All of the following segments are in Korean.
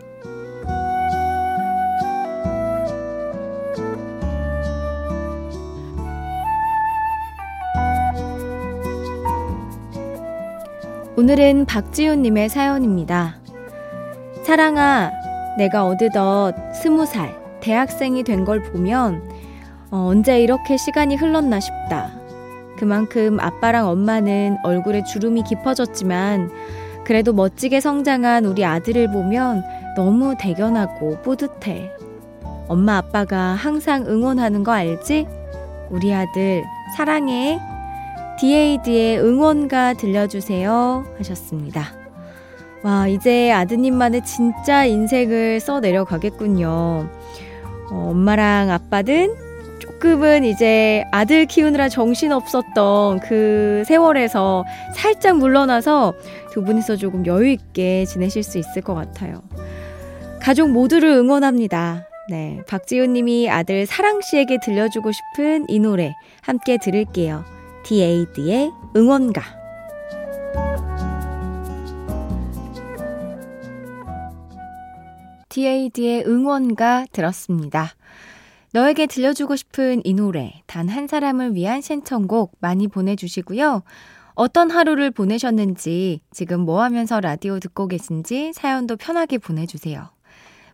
오늘은 박지윤님의 사연입니다. 사랑아, 내가 어느덧 20살 대학생이 된 걸 보면 언제 이렇게 시간이 흘렀나 싶다. 그만큼 아빠랑 엄마는 얼굴에 주름이 깊어졌지만 그래도 멋지게 성장한 우리 아들을 보면 너무 대견하고 뿌듯해. 엄마 아빠가 항상 응원하는 거 알지? 우리 아들 사랑해. DAD의 응원가 들려주세요 하셨습니다. 와, 이제 아드님만의 진짜 인생을 써내려가겠군요. 엄마랑 아빠는 조금은 이제 아들 키우느라 정신없었던 그 세월에서 살짝 물러나서 두 분이서 조금 여유있게 지내실 수 있을 것 같아요. 가족 모두를 응원합니다. 네, 박지훈님이 아들 사랑씨에게 들려주고 싶은 이 노래 함께 들을게요. DAD의 응원가. DAD의 응원가 들었습니다. 너에게 들려주고 싶은 이 노래, 단 한 사람을 위한 신청곡 많이 보내주시고요. 어떤 하루를 보내셨는지, 지금 뭐 하면서 라디오 듣고 계신지 사연도 편하게 보내주세요.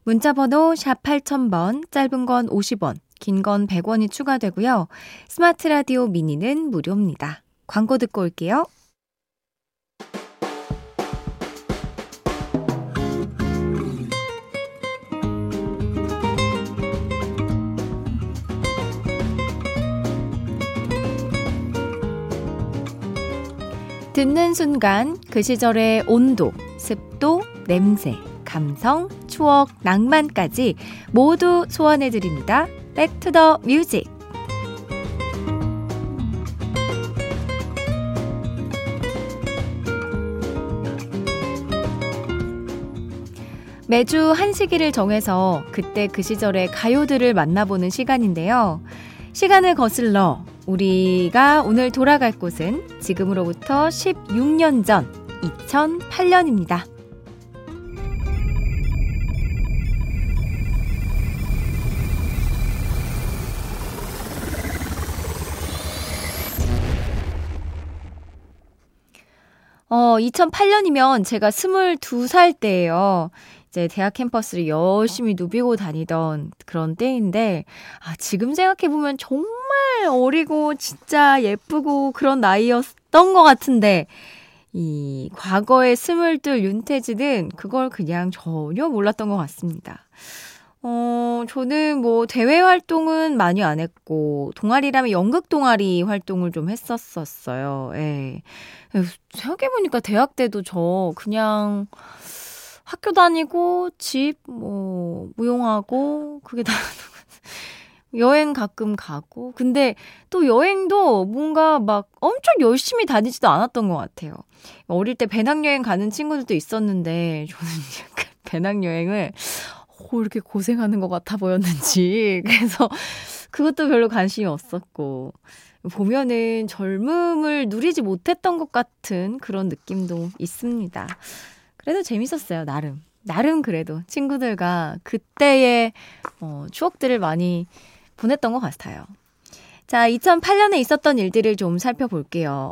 문자번호 샵 8000번, 짧은 건 50원, 긴 건 100원이 추가되고요. 스마트 라디오 미니는 무료입니다. 광고 듣고 올게요. 듣는 순간 그 시절의 온도, 습도, 냄새, 감성, 추억, 낭만까지 모두 소환해드립니다. Back to the Music. 매주 한 시기를 정해서 그때 그 시절의 가요들을 만나보는 시간인데요. 시간을 거슬러 우리가 오늘 돌아갈 곳은 지금으로부터 16년 전 2008년입니다. 어, 2008년이면 제가 22살 때예요. 이제 대학 캠퍼스를 열심히 누비고 다니던 그런 때인데, 아, 지금 생각해보면 정말 어리고 진짜 예쁘고 그런 나이였던 것 같은데, 이 과거의 22 윤태진은 그걸 그냥 전혀 몰랐던 것 같습니다. 저는 뭐 대외 활동은 많이 안 했고, 동아리라면 연극 동아리 활동을 좀 했었어요. 예. 생각해보니까 대학 때도 저 그냥 학교 다니고, 집, 뭐, 무용하고, 그게 다, 여행 가끔 가고. 근데 또 여행도 뭔가 막 엄청 열심히 다니지도 않았던 것 같아요. 어릴 때 배낭여행 가는 친구들도 있었는데, 저는 약간 배낭여행을 이렇게 고생하는 것 같아 보였는지 그래서 그것도 별로 관심이 없었고 보면은 젊음을 누리지 못했던 것 같은 그런 느낌도 있습니다. 그래도 재밌었어요. 나름 그래도 친구들과 그때의 추억들을 많이 보냈던 것 같아요. 자, 2008년에 있었던 일들을 좀 살펴볼게요.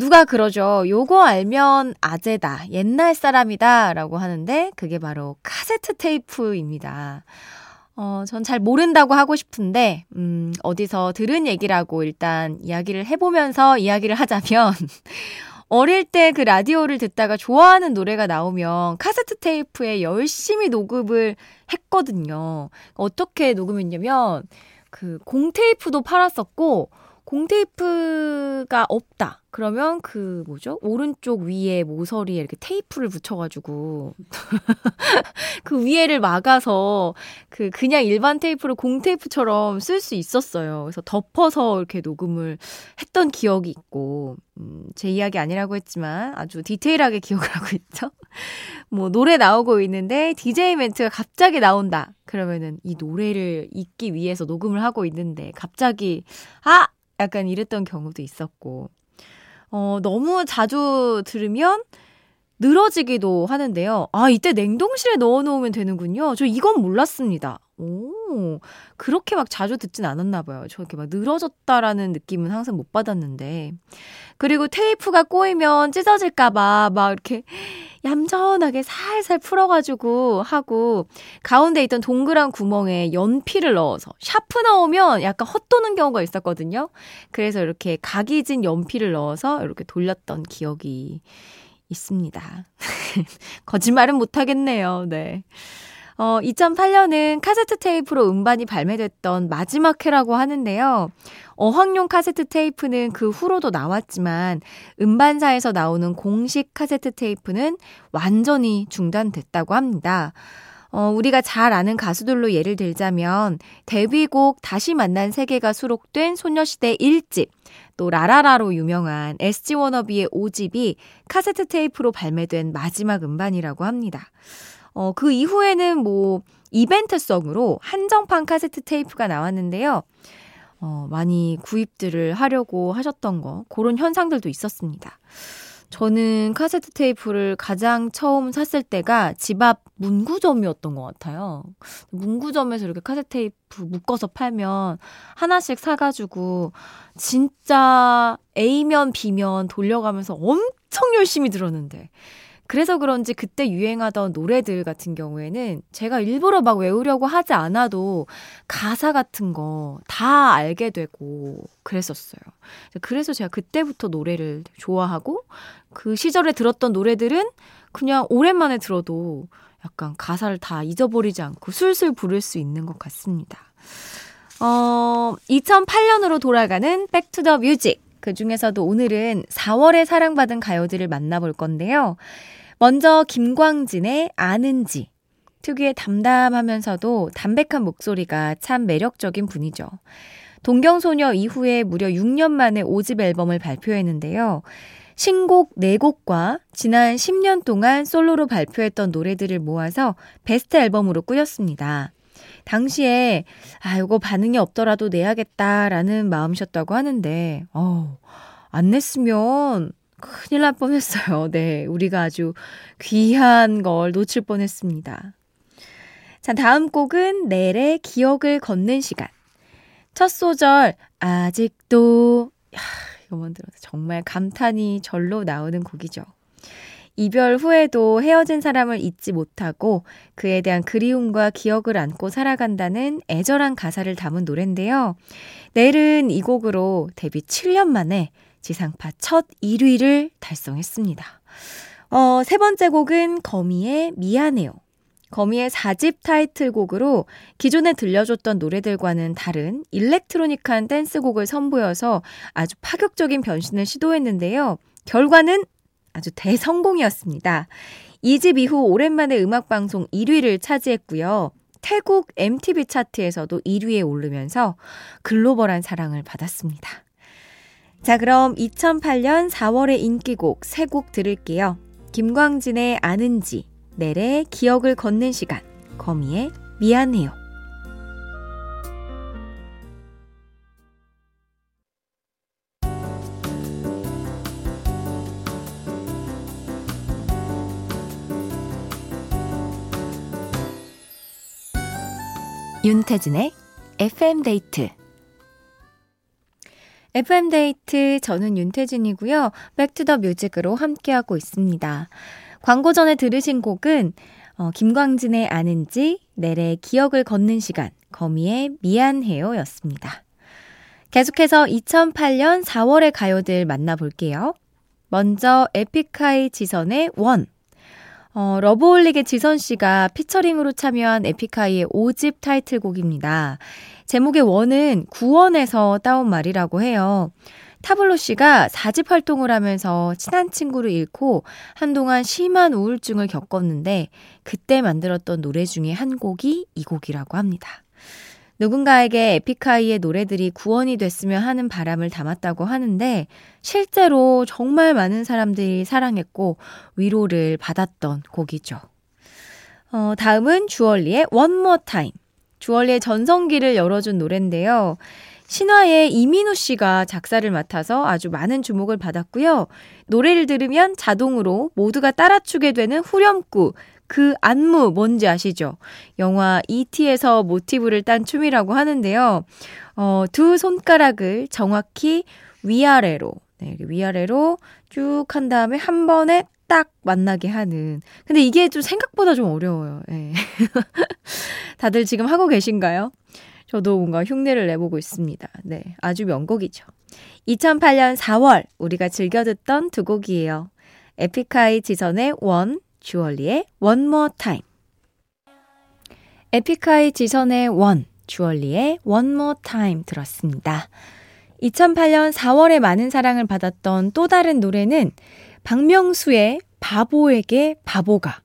누가 그러죠. 요거 알면 아재다. 옛날 사람이다. 라고 하는데 그게 바로 카세트 테이프입니다. 전 잘 모른다고 하고 싶은데 어디서 들은 얘기라고 일단 이야기를 해보면서 이야기를 하자면 어릴 때 그 라디오를 듣다가 좋아하는 노래가 나오면 카세트 테이프에 열심히 녹음을 했거든요. 어떻게 녹음했냐면 그 공테이프도 팔았었고 공테이프가 없다. 그러면 그 뭐죠? 오른쪽 위에 모서리에 이렇게 테이프를 붙여가지고 그 위에를 막아서 그냥 일반 테이프를 공테이프처럼 쓸 수 있었어요. 그래서 덮어서 이렇게 녹음을 했던 기억이 있고 제 이야기 아니라고 했지만 아주 디테일하게 기억을 하고 있죠. 뭐 노래 나오고 있는데 DJ 멘트가 갑자기 나온다. 그러면은 이 노래를 잊기 위해서 녹음을 하고 있는데 갑자기 약간 이랬던 경우도 있었고 너무 자주 들으면 늘어지기도 하는데요. 이때 냉동실에 넣어놓으면 되는군요. 저 이건 몰랐습니다. 그렇게 막 자주 듣진 않았나 봐요. 저 이렇게 막 늘어졌다라는 느낌은 항상 못 받았는데. 그리고 테이프가 꼬이면 찢어질까봐 막 이렇게 얌전하게 살살 풀어가지고 하고 가운데 있던 동그란 구멍에 연필을 넣어서 샤프 넣으면 약간 헛도는 경우가 있었거든요. 그래서 이렇게 각이 진 연필을 넣어서 이렇게 돌렸던 기억이 있습니다. 거짓말은 못하겠네요. 네. 2008년은 카세트 테이프로 음반이 발매됐던 마지막 해라고 하는데요. 어학용 카세트 테이프는 그 후로도 나왔지만 음반사에서 나오는 공식 카세트 테이프는 완전히 중단됐다고 합니다. 우리가 잘 아는 가수들로 예를 들자면 데뷔곡 다시 만난 세계가 수록된 소녀시대 1집, 또 라라라로 유명한 SG 워너비의 5집이 카세트 테이프로 발매된 마지막 음반이라고 합니다. 그 이후에는 이벤트성으로 한정판 카세트 테이프가 나왔는데요. 많이 구입들을 하려고 하셨던 그런 현상들도 있었습니다. 저는 카세트 테이프를 가장 처음 샀을 때가 집 앞 문구점이었던 것 같아요. 문구점에서 이렇게 카세트 테이프 묶어서 팔면 하나씩 사가지고 진짜 A면 B면 돌려가면서 엄청 열심히 들었는데 그래서 그런지 그때 유행하던 노래들 같은 경우에는 제가 일부러 막 외우려고 하지 않아도 가사 같은 거 다 알게 되고 그랬었어요. 그래서 제가 그때부터 노래를 좋아하고 그 시절에 들었던 노래들은 그냥 오랜만에 들어도 약간 가사를 다 잊어버리지 않고 술술 부를 수 있는 것 같습니다. 2008년으로 돌아가는 Back to the Music. 그 중에서도 오늘은 4월에 사랑받은 가요들을 만나볼 건데요. 먼저 김광진의 아는지. 특유의 담담하면서도 담백한 목소리가 참 매력적인 분이죠. 동경소녀 이후에 무려 6년 만에 5집 앨범을 발표했는데요. 신곡 4곡과 지난 10년 동안 솔로로 발표했던 노래들을 모아서 베스트 앨범으로 꾸렸습니다. 당시에 이거 반응이 없더라도 내야겠다라는 마음이셨다고 하는데 안 냈으면 큰일 날 뻔했어요. 네, 우리가 아주 귀한 걸 놓칠 뻔했습니다. 자, 다음 곡은 넬의 기억을 걷는 시간. 첫 소절 아직도 이거만 들어도 정말 감탄이 절로 나오는 곡이죠. 이별 후에도 헤어진 사람을 잊지 못하고 그에 대한 그리움과 기억을 안고 살아간다는 애절한 가사를 담은 노래인데요. 넬은 이 곡으로 데뷔 7년 만에 지상파 첫 1위를 달성했습니다. 세 번째 곡은 거미의 미안해요. 거미의 4집 타이틀곡으로 기존에 들려줬던 노래들과는 다른 일렉트로닉한 댄스곡을 선보여서 아주 파격적인 변신을 시도했는데요. 결과는 아주 대성공이었습니다. 2집 이후 오랜만에 음악방송 1위를 차지했고요. 태국 MTV 차트에서도 1위에 오르면서 글로벌한 사랑을 받았습니다. 자, 그럼 2008년 4월의 인기곡 3곡 들을게요. 김광진의 아는지, 넬의 기억을 걷는 시간, 거미의 미안해요. 윤태진의 FM데이트. FM데이트, 저는 윤태진이고요. 백투더뮤직으로 함께하고 있습니다. 광고 전에 들으신 곡은 김광진의 아는지, 넬의 기억을 걷는 시간, 거미의 미안해요 였습니다. 계속해서 2008년 4월의 가요들 만나볼게요. 먼저 에픽하이 지선의 원. 러브홀릭의 지선씨가 피처링으로 참여한 에픽하이의 5집 타이틀곡입니다. 제목의 원은 구원에서 따온 말이라고 해요. 타블로씨가 4집 활동을 하면서 친한 친구를 잃고 한동안 심한 우울증을 겪었는데 그때 만들었던 노래 중에 한 곡이 이 곡이라고 합니다. 누군가에게 에픽하이의 노래들이 구원이 됐으면 하는 바람을 담았다고 하는데 실제로 정말 많은 사람들이 사랑했고 위로를 받았던 곡이죠. 다음은 주얼리의 One More Time. 주얼리의 전성기를 열어준 노래인데요. 신화의 이민우 씨가 작사를 맡아서 아주 많은 주목을 받았고요. 노래를 들으면 자동으로 모두가 따라 추게 되는 후렴구, 그 안무 뭔지 아시죠? 영화 E.T.에서 모티브를 딴 춤이라고 하는데요. 두 손가락을 정확히 위아래로, 위아래로 쭉 한 다음에 한 번에 딱 만나게 하는. 근데 이게 좀 생각보다 좀 어려워요. 예. 다들 지금 하고 계신가요? 저도 뭔가 흉내를 내보고 있습니다. 네, 아주 명곡이죠. 2008년 4월 우리가 즐겨 듣던 두 곡이에요. 에픽하이 지선의 원, 주얼리의 One More Time. 에픽하이 지선의 원, 주얼리의 One More Time 들었습니다. 2008년 4월에 많은 사랑을 받았던 또 다른 노래는 박명수의 바보에게 바보가.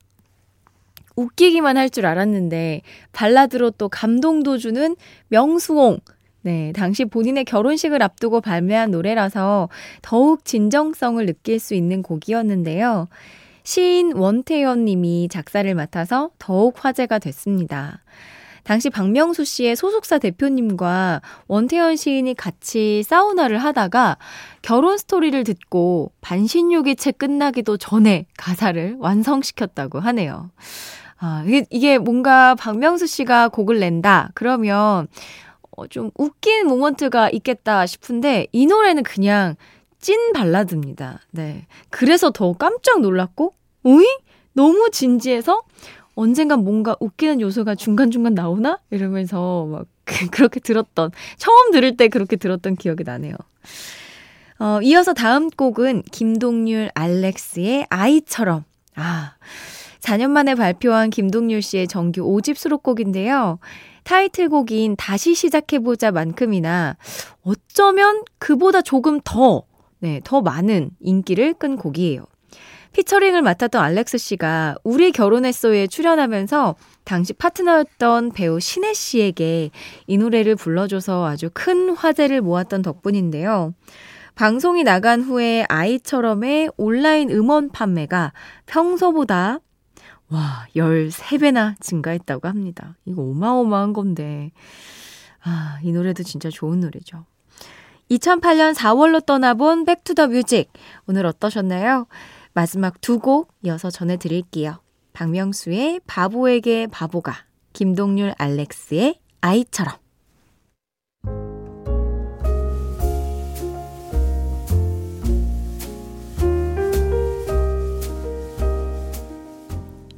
웃기기만 할 줄 알았는데 발라드로 또 감동도 주는 명수홍. 네, 당시 본인의 결혼식을 앞두고 발매한 노래라서 더욱 진정성을 느낄 수 있는 곡이었는데요. 시인 원태연 님이 작사를 맡아서 더욱 화제가 됐습니다. 당시 박명수 씨의 소속사 대표님과 원태연 시인이 같이 사우나를 하다가 결혼 스토리를 듣고 반신욕이 채 끝나기도 전에 가사를 완성시켰다고 하네요. 아, 이게 뭔가 박명수 씨가 곡을 낸다 그러면 좀 웃긴 모먼트가 있겠다 싶은데 이 노래는 그냥 찐 발라드입니다. 네. 그래서 더 깜짝 놀랐고, 오잉? 너무 진지해서 언젠간 뭔가 웃기는 요소가 중간중간 나오나? 이러면서 막 그렇게 들었던, 처음 들을 때 그렇게 들었던 기억이 나네요. 이어서 다음 곡은 김동률 알렉스의 아이처럼. 4년 만에 발표한 김동률 씨의 정규 5집 수록곡인데요. 타이틀곡인 다시 시작해보자 만큼이나 어쩌면 그보다 조금 더 많은 인기를 끈 곡이에요. 피처링을 맡았던 알렉스 씨가 우리 결혼했어에 출연하면서 당시 파트너였던 배우 신혜 씨에게 이 노래를 불러줘서 아주 큰 화제를 모았던 덕분인데요. 방송이 나간 후에 아이처럼의 온라인 음원 판매가 평소보다 13배나 증가했다고 합니다. 이거 어마어마한 건데. 이 노래도 진짜 좋은 노래죠. 2008년 4월로 떠나본 백투더뮤직. 오늘 어떠셨나요? 마지막 두 곡 이어서 전해드릴게요. 박명수의 바보에게 바보가, 김동률 알렉스의 아이처럼.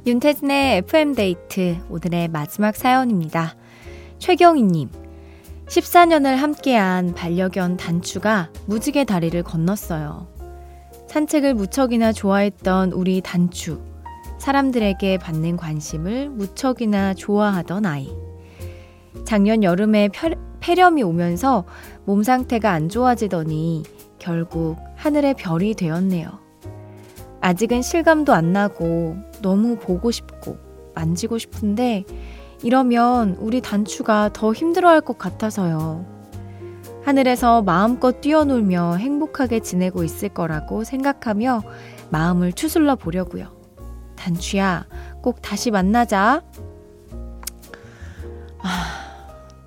윤태진의 FM데이트, 오늘의 마지막 사연입니다. 최경희님, 14년을 함께한 반려견 단추가 무지개 다리를 건넜어요. 산책을 무척이나 좋아했던 우리 단추, 사람들에게 받는 관심을 무척이나 좋아하던 아이. 작년 여름에 폐렴이 오면서 몸 상태가 안 좋아지더니 결국 하늘의 별이 되었네요. 아직은 실감도 안 나고 너무 보고 싶고 만지고 싶은데 이러면 우리 단추가 더 힘들어할 것 같아서요. 하늘에서 마음껏 뛰어놀며 행복하게 지내고 있을 거라고 생각하며 마음을 추슬러 보려고요. 단추야. 꼭 다시 만나자. 아,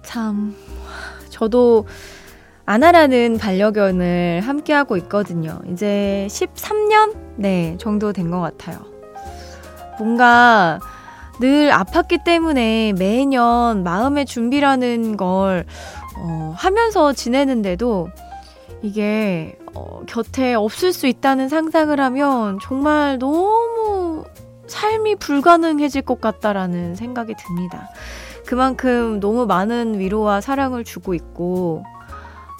참 저도 아나라는 반려견을 함께하고 있거든요. 이제 13년? 네, 정도 된 것 같아요. 뭔가 늘 아팠기 때문에 매년 마음의 준비라는 걸 하면서 지내는데도 이게 곁에 없을 수 있다는 상상을 하면 정말 너무 삶이 불가능해질 것 같다라는 생각이 듭니다. 그만큼 너무 많은 위로와 사랑을 주고 있고,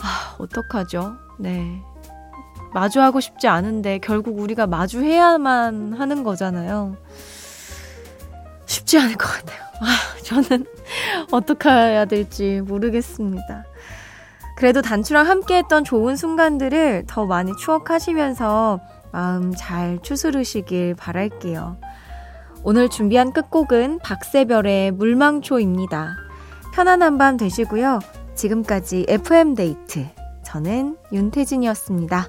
아, 어떡하죠? 네. 마주하고 싶지 않은데 결국 우리가 마주해야만 하는 거잖아요. 쉽지 않을 것 같아요. 아, 저는 어떻게 해야 될지 모르겠습니다. 그래도 단추랑 함께했던 좋은 순간들을 더 많이 추억하시면서 마음 잘 추스르시길 바랄게요. 오늘 준비한 끝곡은 박세별의 물망초입니다. 편안한 밤 되시고요. 지금까지 FM데이트, 저는 윤태진이었습니다.